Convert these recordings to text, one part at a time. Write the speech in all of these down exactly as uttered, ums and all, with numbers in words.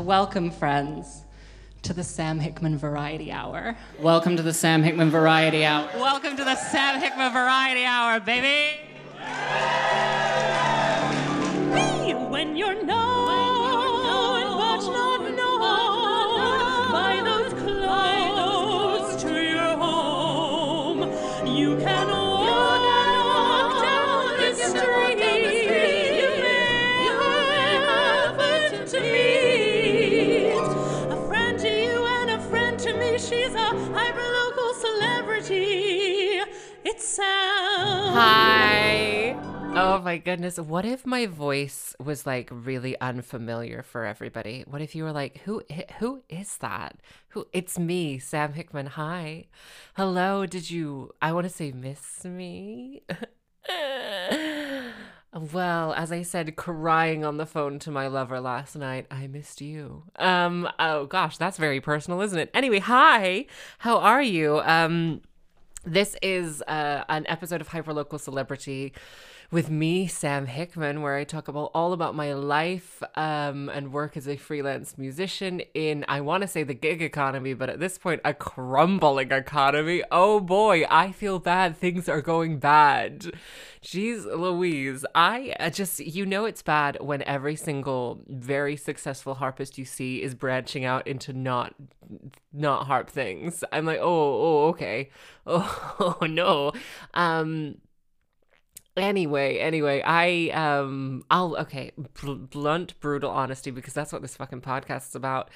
to welcome friends to the Sam Hickman Variety Hour. Welcome to the Sam Hickman Variety Hour. Welcome to the Sam Hickman Variety Hour, baby. Hey, when you're known, and much not known, by those close to your home, you can walk down the street. She's a hyper-local celebrity. It's Sam. Hi. Oh, my goodness. What if my voice was, like, really unfamiliar for everybody? What if you were like, who who is that? Who? It's me, Sam Hickman. Hi. Hello. Did you, I want to say, miss me? Well, as I said, crying on the phone to my lover last night, I missed you. Um, oh gosh, that's very personal, isn't it? Anyway, hi, how are you? Um, this is uh, an episode of Hyperlocal Celebrity with me, Sam Hickman, where I talk about all about my life um, and work as a freelance musician in, I want to say the gig economy, but at this point, a crumbling economy. Oh boy, I feel bad. Things are going bad. Jeez Louise, I just, you know it's bad when every single very successful harpist you see is branching out into not not harp things. I'm like, oh, oh, okay. Oh, no. Um... Anyway, anyway, I, um, I'll, okay, bl- blunt, brutal honesty, because that's what this fucking podcast is about.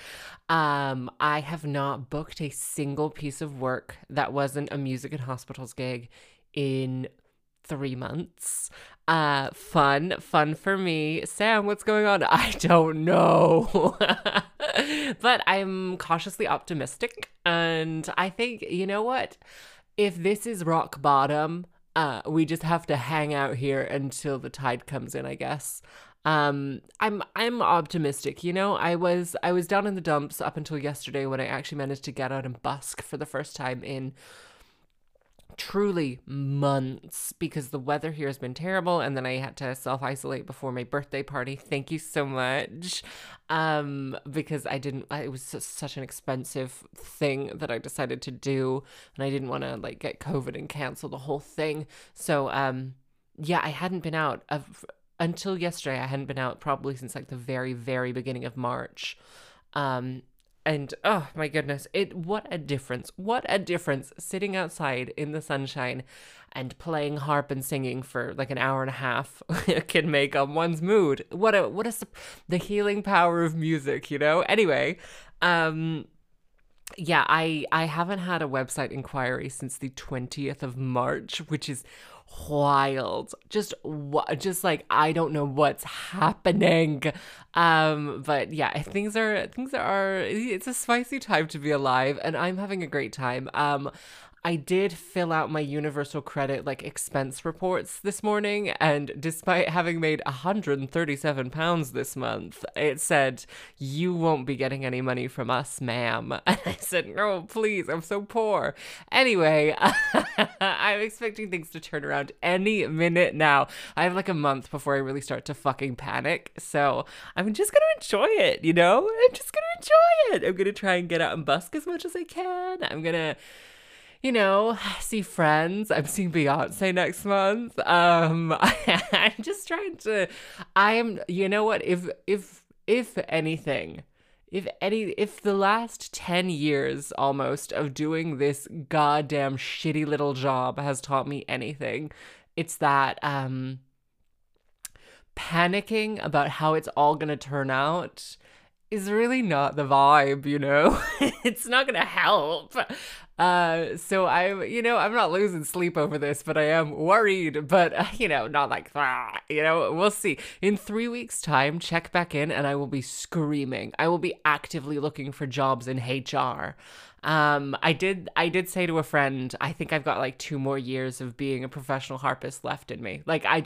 Um, I have not booked a single piece of work that wasn't a music and hospitals gig in three months. Uh, fun, fun for me. Sam, what's going on? I don't know. But I'm cautiously optimistic. And I think, you know what? If this is rock bottom, Uh, we just have to hang out here until the tide comes in, I guess. Um, I'm I'm optimistic, you know. I was I was down in the dumps up until yesterday when I actually managed to get out and busk for the first time in truly months, because the weather here has been terrible, and then I had to self-isolate before my birthday party. Thank you so much. Um, because I didn't, it was such an expensive thing that I decided to do, and I didn't want to like get COVID and cancel the whole thing. So, um, yeah, I hadn't been out of, until yesterday. I hadn't been out probably since like the very, very beginning of March. Um, And oh my goodness, it what a difference. What a difference sitting outside in the sunshine and playing harp and singing for like an hour and a half can make on one's mood. What a what a the healing power of music, you know? Anyway, um yeah, I I haven't had a website inquiry since the twentieth of March, which is wild. Just just like I don't know what's happening. Um but yeah, things are things are it's a spicy time to be alive, and I'm having a great time. Um I did fill out my universal credit like expense reports this morning, and despite having made one hundred thirty-seven pounds this month, it said, "You won't be getting any money from us, ma'am." And I said, "No, please, I'm so poor." Anyway, I'm expecting things to turn around any minute now. I have like a month before I really start to fucking panic, so I'm just gonna enjoy it, you know? I'm just gonna enjoy it. I'm gonna try and get out and busk as much as I can. I'm gonna... you know, see friends. I'm seeing Beyonce next month. Um, I, I'm just trying to, I'm, you know what, if, if, if anything, if any, if the last ten years almost of doing this goddamn shitty little job has taught me anything, it's that, um, panicking about how it's all gonna turn out is really not the vibe, you know? It's not gonna help. Uh, so I'm, you know, I'm not losing sleep over this, but I am worried, but, uh, you know, not like, ah, you know, we'll see. In three weeks time, check back in and I will be screaming. I will be actively looking for jobs in H R. Um, I did, I did say to a friend, I think I've got like two more years of being a professional harpist left in me. Like, I,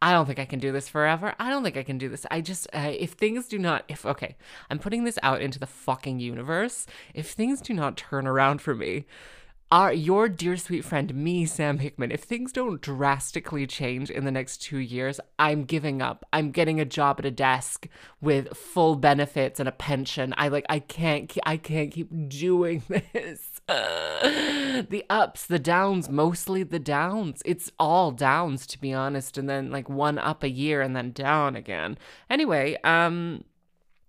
I don't think I can do this forever. I don't think I can do this. I just, uh, if things do not, if, okay, I'm putting this out into the fucking universe. If things do not turn around for me, Our, your dear sweet friend, me, Sam Hickman, if things don't drastically change in the next two years, I'm giving up. I'm getting a job at a desk with full benefits and a pension. I like, I can't, I can't keep doing this. Uh, the ups, the downs, mostly the downs. It's all downs, to be honest. And then like one up a year and then down again. Anyway, um...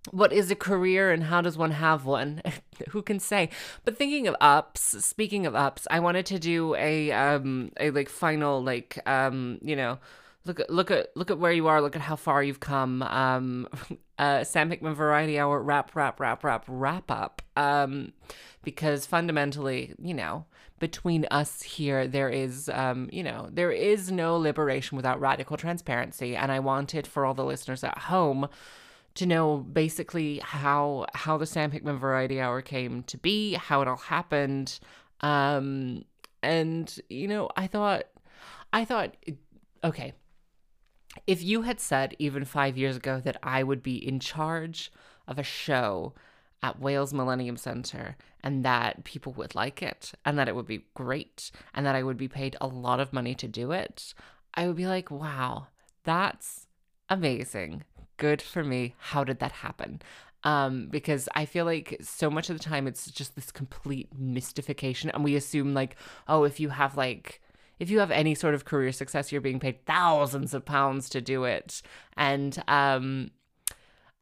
what is a career and how does one have one? Who can say? But thinking of ups, speaking of ups, I wanted to do a um a like final like um you know look at look at look at where you are, look at how far you've come. Um, uh, Sam Hickman Variety Hour wrap wrap wrap wrap wrap up. Um, because fundamentally, you know, between us here, there is, um, you know, there is no liberation without radical transparency, and I wanted for all the listeners at home to know basically how how the Sam Hickman Variety Hour came to be, how it all happened. Um, and, you know, I thought, I thought, okay, if you had said even five years ago that I would be in charge of a show at Wales Millennium Centre and that people would like it and that it would be great and that I would be paid a lot of money to do it, I would be like, wow, that's amazing. Good for me. How did that happen? Um, because I feel like so much of the time it's just this complete mystification, and we assume like, oh, if you have like, if you have any sort of career success, you're being paid thousands of pounds to do it, and um,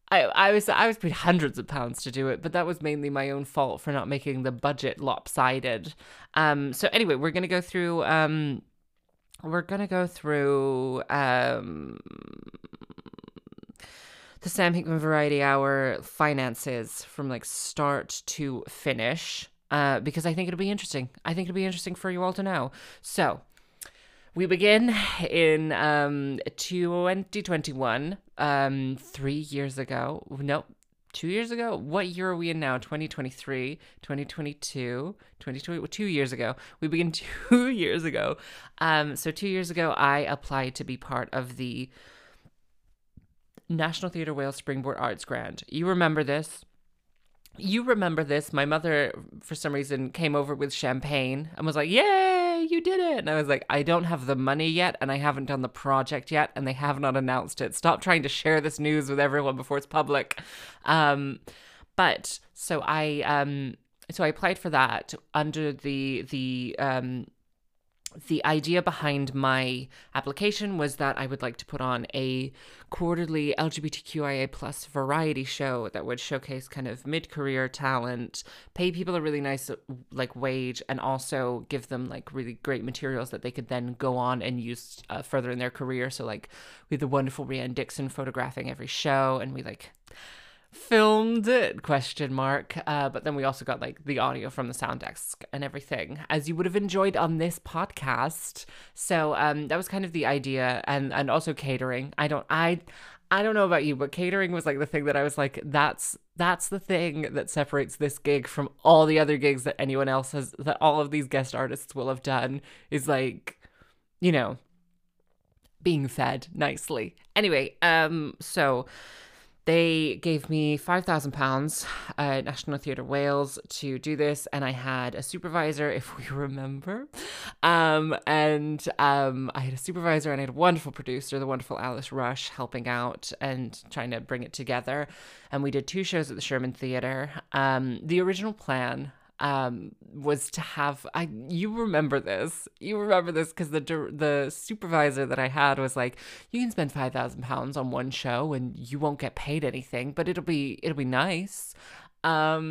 I, I was I was paid hundreds of pounds to do it, but that was mainly my own fault for not making the budget lopsided. Um, so anyway, we're gonna go through. Um, we're gonna go through. Um, The Sam Hickman Variety Hour finances from like start to finish, uh, because I think it'll be interesting. I think it'll be interesting for you all to know. So we begin in um, twenty twenty-one, um, three years ago. Nope, two years ago. What year are we in now? twenty twenty-three, twenty twenty-two, twenty twenty, two years ago. We begin two years ago. Um, so two years ago, I applied to be part of the National Theatre Wales Springboard Arts Grant. You remember this. You remember this. My mother, for some reason, came over with champagne and was like, yay, you did it. And I was like, I don't have the money yet, and I haven't done the project yet, and they have not announced it. Stop trying to share this news with everyone before it's public. Um, but so I um, so I applied for that under the the um, The idea behind my application was that I would like to put on a quarterly L G B T Q I A plus variety show that would showcase kind of mid-career talent, pay people a really nice like wage, and also give them like really great materials that they could then go on and use uh, further in their career. So like we had the wonderful Rhiannon Dixon photographing every show, and we like filmed it, question mark. Uh, but then we also got like the audio from the sound desk and everything, as you would have enjoyed on this podcast. So um, that was kind of the idea, and and also catering. I don't I I don't know about you, but catering was like the thing that I was like, that's that's the thing that separates this gig from all the other gigs that anyone else has, that all of these guest artists will have done, is like, you know, being fed nicely. Anyway, um, so. They gave me five thousand pounds at National Theatre Wales to do this, and I had a supervisor, if we remember. Um, and um, I had a supervisor, and I had a wonderful producer, the wonderful Alice Rush, helping out and trying to bring it together. And we did two shows at the Sherman Theatre. Um, the original plan um, was to have... I You remember this. You remember this because the the supervisor that I had was like, you can spend five thousand pounds on one show and you won't get paid anything, but it'll be, it'll be nice. Um,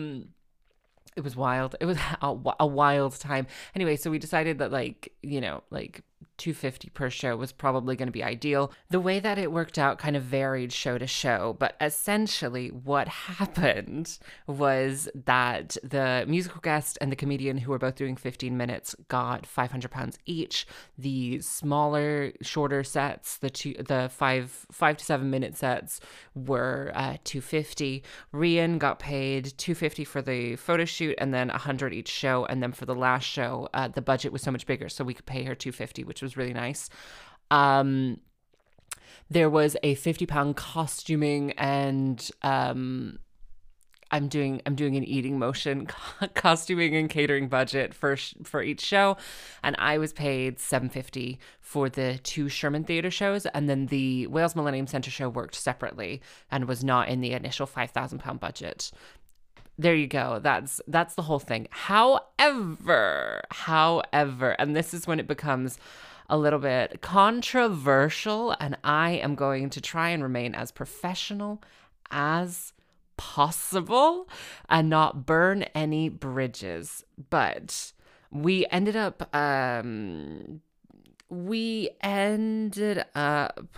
it was wild. It was a, a wild time. Anyway, so we decided that like, you know, like two hundred fifty per show was probably going to be ideal. The way that it worked out kind of varied show to show, but essentially what happened was that the musical guest and the comedian, who were both doing fifteen minutes, got five hundred pounds each. The smaller, shorter sets, the two, the five, five to seven minute sets, were uh, two hundred fifty. Rian got paid two hundred fifty for the photo shoot, and then one hundred each show. And then for the last show, uh, the budget was so much bigger, so we could pay her two hundred fifty, which was was really nice. Um, there was a fifty pound costuming and um, I'm doing I'm doing an eating motion, costuming and catering budget for for each show, and I was paid seven dollars and fifty cents for the two Sherman Theater shows, and then the Wales Millennium Centre show worked separately and was not in the initial five thousand pound budget. There you go. That's that's the whole thing. However, however, and this is when it becomes a little bit controversial, and I am going to try and remain as professional as possible and not burn any bridges. But we ended up, um, we ended up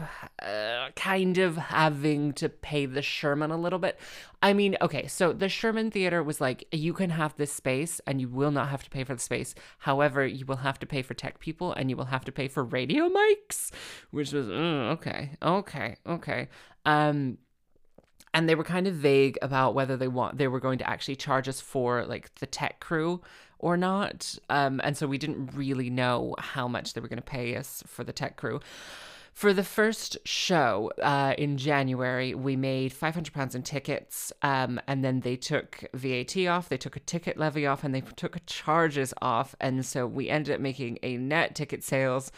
uh, kind of having to pay the Sherman a little bit. I mean, okay, so the Sherman Theater was like, you can have this space and you will not have to pay for the space. However, you will have to pay for tech people and you will have to pay for radio mics, which was, uh, okay, okay, okay. Um, And they were kind of vague about whether they want they were going to actually charge us for like the tech crew or not. Um, and so we didn't really know how much they were going to pay us for the tech crew. For the first show uh, in January, we made five hundred pounds in tickets, um, and then they took V A T off, they took a ticket levy off, and they took charges off. And so we ended up making a net ticket sales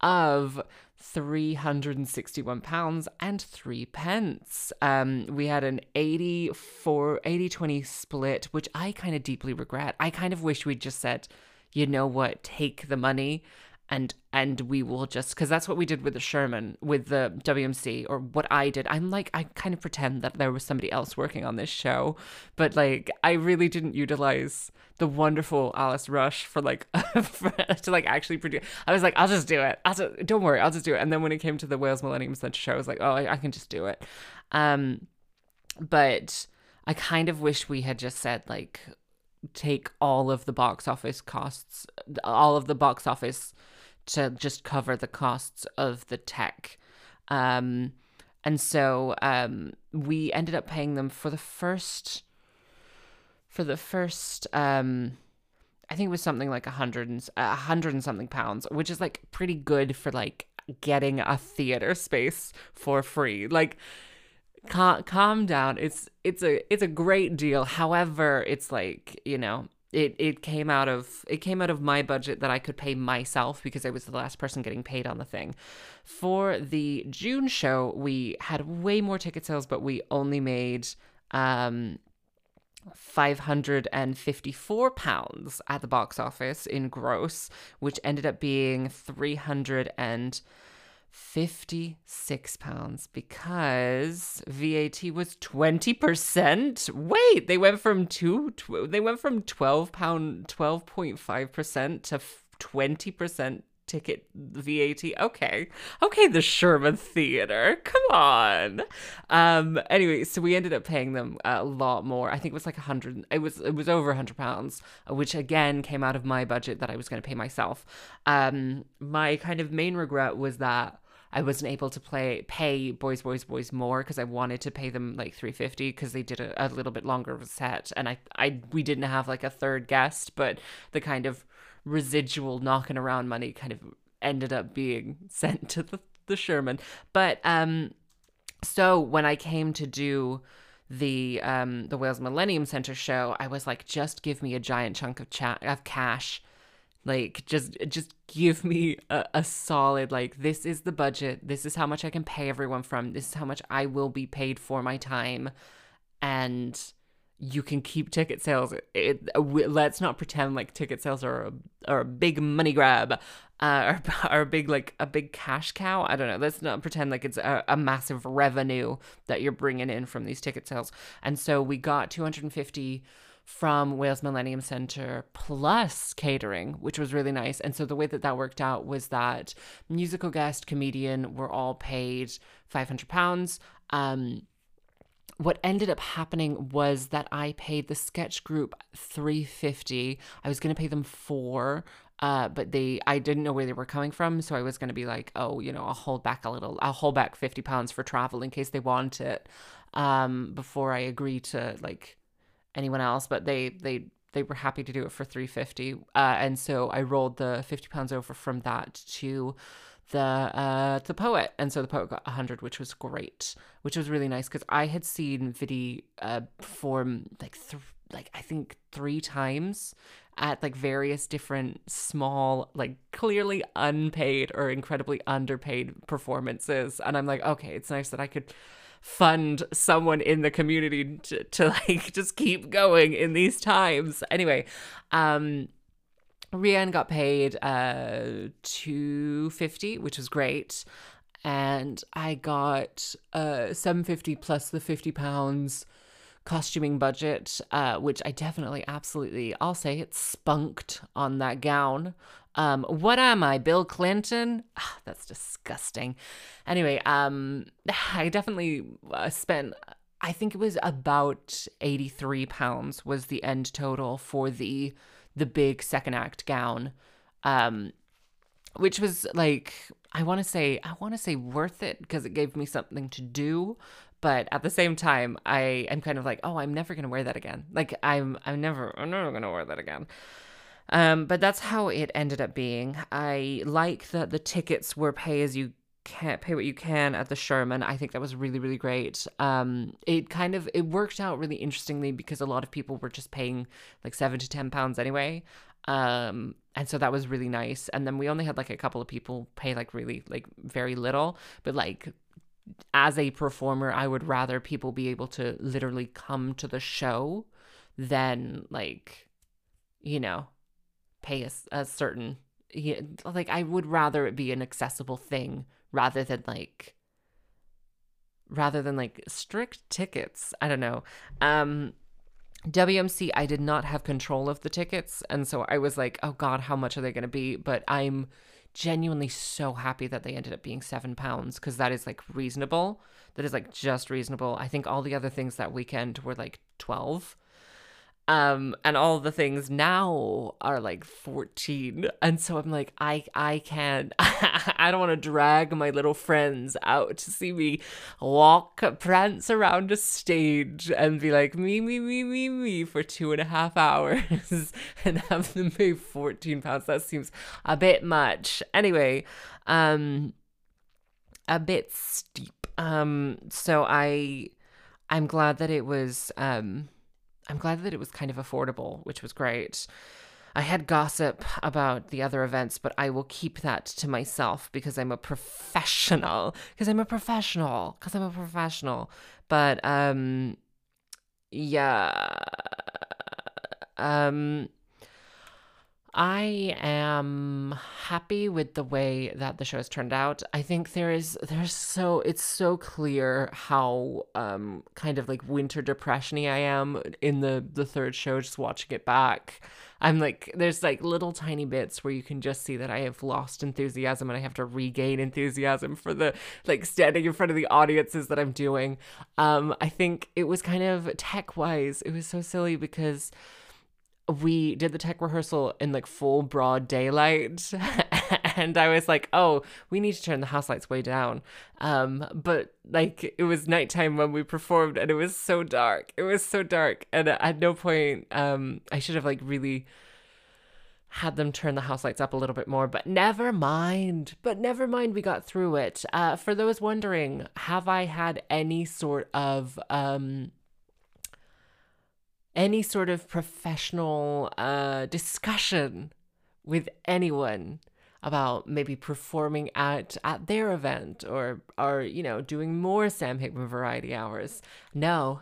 of three hundred sixty-one pounds and three pence. Um, we had an eighty-four, eighty-twenty split, which I kind of deeply regret. I kind of wish we'd just said, you know what, take the money and and we will just, because that's what we did with the Sherman, with the W M C, or what I did. I'm like, I kind of pretend that there was somebody else working on this show, but like, I really didn't utilize the wonderful Alice Rush for like, for, to like actually produce. I was like, I'll just do it. I'll just, don't worry, I'll just do it. And then when it came to the Wales Millennium Centre show, I was like, oh, I, I can just do it. Um, but I kind of wish we had just said like, take all of the box office costs, all of the box office to just cover the costs of the tech. Um, and so um, we ended up paying them for the first, for the first, um, I think it was something like a hundred and, a hundred and something pounds, which is like pretty good for like getting a theater space for free. Like, Cal- calm down. It's it's a it's a great deal. However, it's like, you know, it, it came out of it came out of my budget that I could pay myself because I was the last person getting paid on the thing. For the June show, we had way more ticket sales, but we only made um five hundred fifty-four pounds at the box office in gross, which ended up being three hundred fifty-six pounds because V A T was twenty percent. Wait, they went from two, tw- they went from twelve pound, twelve point five percent to twenty percent ticket V A T. Okay. Okay. The Sherman Theater. Come on. Um, anyway, so we ended up paying them a lot more. I think it was like a hundred, it was, it was over a hundred pounds, which again came out of my budget that I was going to pay myself. Um, my kind of main regret was that I wasn't able to play pay Boys, Boys, Boys more because I wanted to pay them like three hundred fifty dollars because they did a, a little bit longer of a set, and I, I we didn't have like a third guest, but the kind of residual knocking around money kind of ended up being sent to the, the Sherman. But um, so when I came to do the um the Wales Millennium Centre show, I was like, just give me a giant chunk of cha- of cash. Like, just just give me a, a solid, like, this is the budget. This is how much I can pay everyone from. This is how much I will be paid for my time. And you can keep ticket sales. It, it, we, let's not pretend like ticket sales are a, are a big money grab, uh, or, or a big, like, a big cash cow. I don't know. Let's not pretend like it's a, a massive revenue that you're bringing in from these ticket sales. And so we got two hundred fifty from Wales Millennium Centre plus catering, which was really nice. And so the way that that worked out was that musical guest, comedian were all paid five hundred pounds. Um, what ended up happening was that I paid the sketch group three hundred fifty. I was going to pay them four, uh, but they, I didn't know where they were coming from. So I was going to be like, oh, you know, I'll hold back a little, I'll hold back fifty pounds for travel in case they want it, um, before I agree to like anyone else, but they they they were happy to do it for three hundred fifty, uh and so I rolled the fifty pounds over from that to the uh, the poet. And so the poet got one hundred, which was great, which was really nice because I had seen Vidi uh, perform like th- like I think three times at like various different small, like clearly unpaid or incredibly underpaid performances. And I'm like, okay, it's nice that I could fund someone in the community to, to like just keep going in these times. Anyway, um, Rianne got paid uh two hundred fifty, which was great, and I got uh seven hundred fifty plus the fifty pounds costuming budget, uh which I definitely absolutely, I'll say it, spunked on that gown. Um what am I, Bill Clinton? Ah, that's disgusting. Anyway, um I definitely uh, spent, I think it was about eighty-three pounds was the end total for the the big second act gown, um, which was like, I want to say, I want to say worth it because it gave me something to do. But at the same time, I am kind of like, oh, I'm never going to wear that again. Like I'm, I'm never, I'm never going to wear that again. Um, but that's how it ended up being. I like that the tickets were pay as you can, pay what you can at the Sherman. I think that was really, really great. Um, it kind of, it worked out really interestingly because a lot of people were just paying like seven to ten pounds anyway. Um, and so that was really nice. And then we only had like a couple of people pay like really, like very little, but like as a performer, I would rather people be able to literally come to the show than like, you know, pay a, a certain, yeah, like I would rather it be an accessible thing rather than like rather than like strict tickets. I don't know. Um, W M C, I did not have control of the tickets. And so I was like, oh God, how much are they going to be? But I'm genuinely so happy that they ended up being seven pounds because that is like reasonable. That is like just reasonable. I think all the other things that weekend were like twelve. Um, and all the things now are like fourteen. And so I'm like, I, I can't, I don't want to drag my little friends out to see me walk, prance around a stage and be like, me, me, me, me, me for two and a half hours and have them pay fourteen pounds. That seems a bit much. Anyway, um, a bit steep. Um, so I, I'm glad that it was, um, I'm glad that it was kind of affordable, which was great. I had gossip about the other events, but I will keep that to myself because I'm a professional. Because I'm a professional. Because I'm a professional. But, um, yeah. Um, I am happy with the way that the show has turned out. I think there is, there's so, it's so clear how um, kind of like winter depression-y I am in the, the third show, just watching it back. I'm like, there's like little tiny bits where you can just see that I have lost enthusiasm and I have to regain enthusiasm for the, like standing in front of the audiences that I'm doing. Um, I think it was kind of tech-wise, it was so silly because we did the tech rehearsal in like full broad daylight and I was like, oh, we need to turn the house lights way down. Um, but like it was nighttime when we performed and it was so dark. It was so dark. And at no point, um, I should have like really had them turn the house lights up a little bit more, but never mind. But never mind, we got through it. Uh, for those wondering, have I had any sort of, um, any sort of professional uh, discussion with anyone about maybe performing at, at their event or, or, you know, doing more Sam Hickman variety hours? No.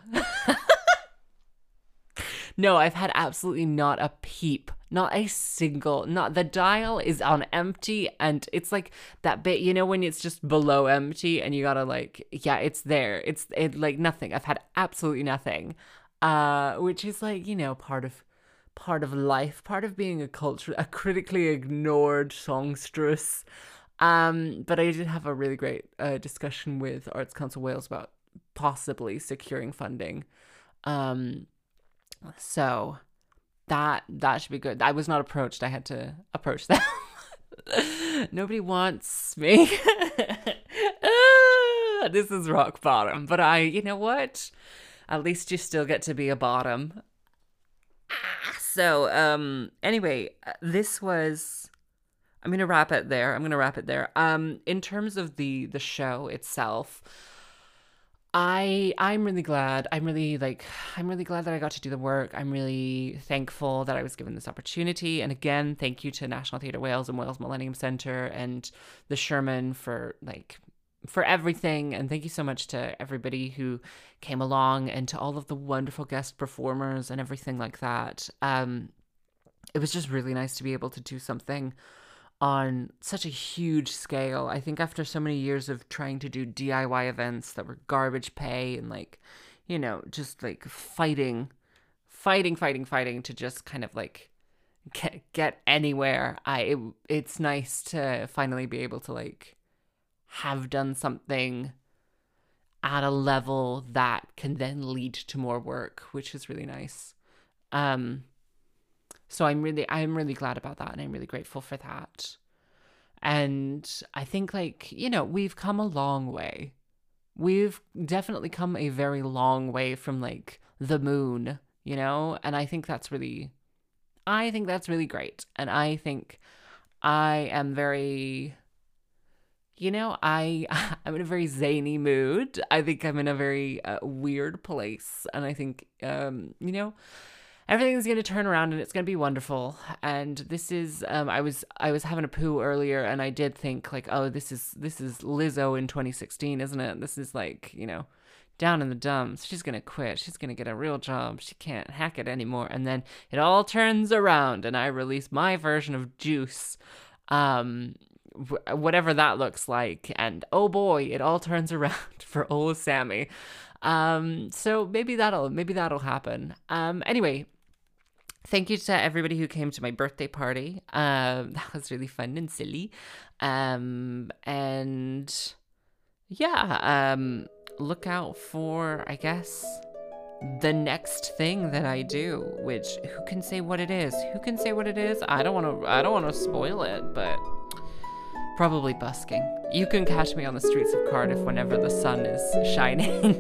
No, I've had absolutely not a peep, not a single, not the dial is on empty. And it's like that bit, you know, when it's just below empty and you gotta like, yeah, it's there. It's it, like nothing. I've had absolutely nothing. Uh, which is like, you know, part of part of life, part of being a culture, a critically ignored songstress. Um, but I did have a really great uh, discussion with Arts Council Wales about possibly securing funding. Um, so that that should be good. I was not approached. I had to approach them. Nobody wants me. ah, this is rock bottom. But I, you know what? At least you still get to be a bottom. Ah, so, um, anyway, this was, I'm going to wrap it there. I'm going to wrap it there. Um, in terms of the the show itself, I I'm really glad. I'm really like I'm really glad that I got to do the work. I'm really thankful that I was given this opportunity. And again, thank you to National Theatre Wales and Wales Millennium Centre and the Sherman for like for everything. And thank you so much to everybody who came along and to all of the wonderful guest performers and everything like that. Um, it was just really nice to be able to do something on such a huge scale. I think after so many years of trying to do D I Y events that were garbage pay and like, you know, just like fighting, fighting, fighting, fighting to just kind of like get, get anywhere. I, it, it's nice to finally be able to like have done something at a level that can then lead to more work, which is really nice. Um, So I'm really, I'm really glad about that. And I'm really grateful for that. And I think like, you know, we've come a long way. We've definitely come a very long way from like the moon, you know? And I think that's really, I think that's really great. And I think I am very, you know, I, I'm in a very zany mood. I think I'm in a very uh, weird place. And I think, um, you know, everything's going to turn around and it's going to be wonderful. And this is, um, I was, I was having a poo earlier and I did think like, oh, this is, this is Lizzo in twenty sixteen, isn't it? This is like, you know, down in the dumps. She's going to quit. She's going to get a real job. She can't hack it anymore. And then it all turns around and I release my version of Juice, um, w- whatever that looks like. And oh boy, it all turns around for old Sammy. Um, so maybe that'll, maybe that'll happen. Um, anyway, thank you to everybody who came to my birthday party. Um, that was really fun and silly. Um, and yeah, um, look out for, I guess, the next thing that I do, which who can say what it is? Who can say what it is? I don't want to, I don't want to spoil it, but probably busking. You can catch me on the streets of Cardiff whenever the sun is shining.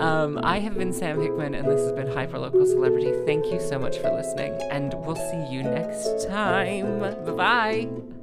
um, I have been Sam Hickman, and this has been Hyperlocal Celebrity. Thank you so much for listening, and we'll see you next time. Bye-bye.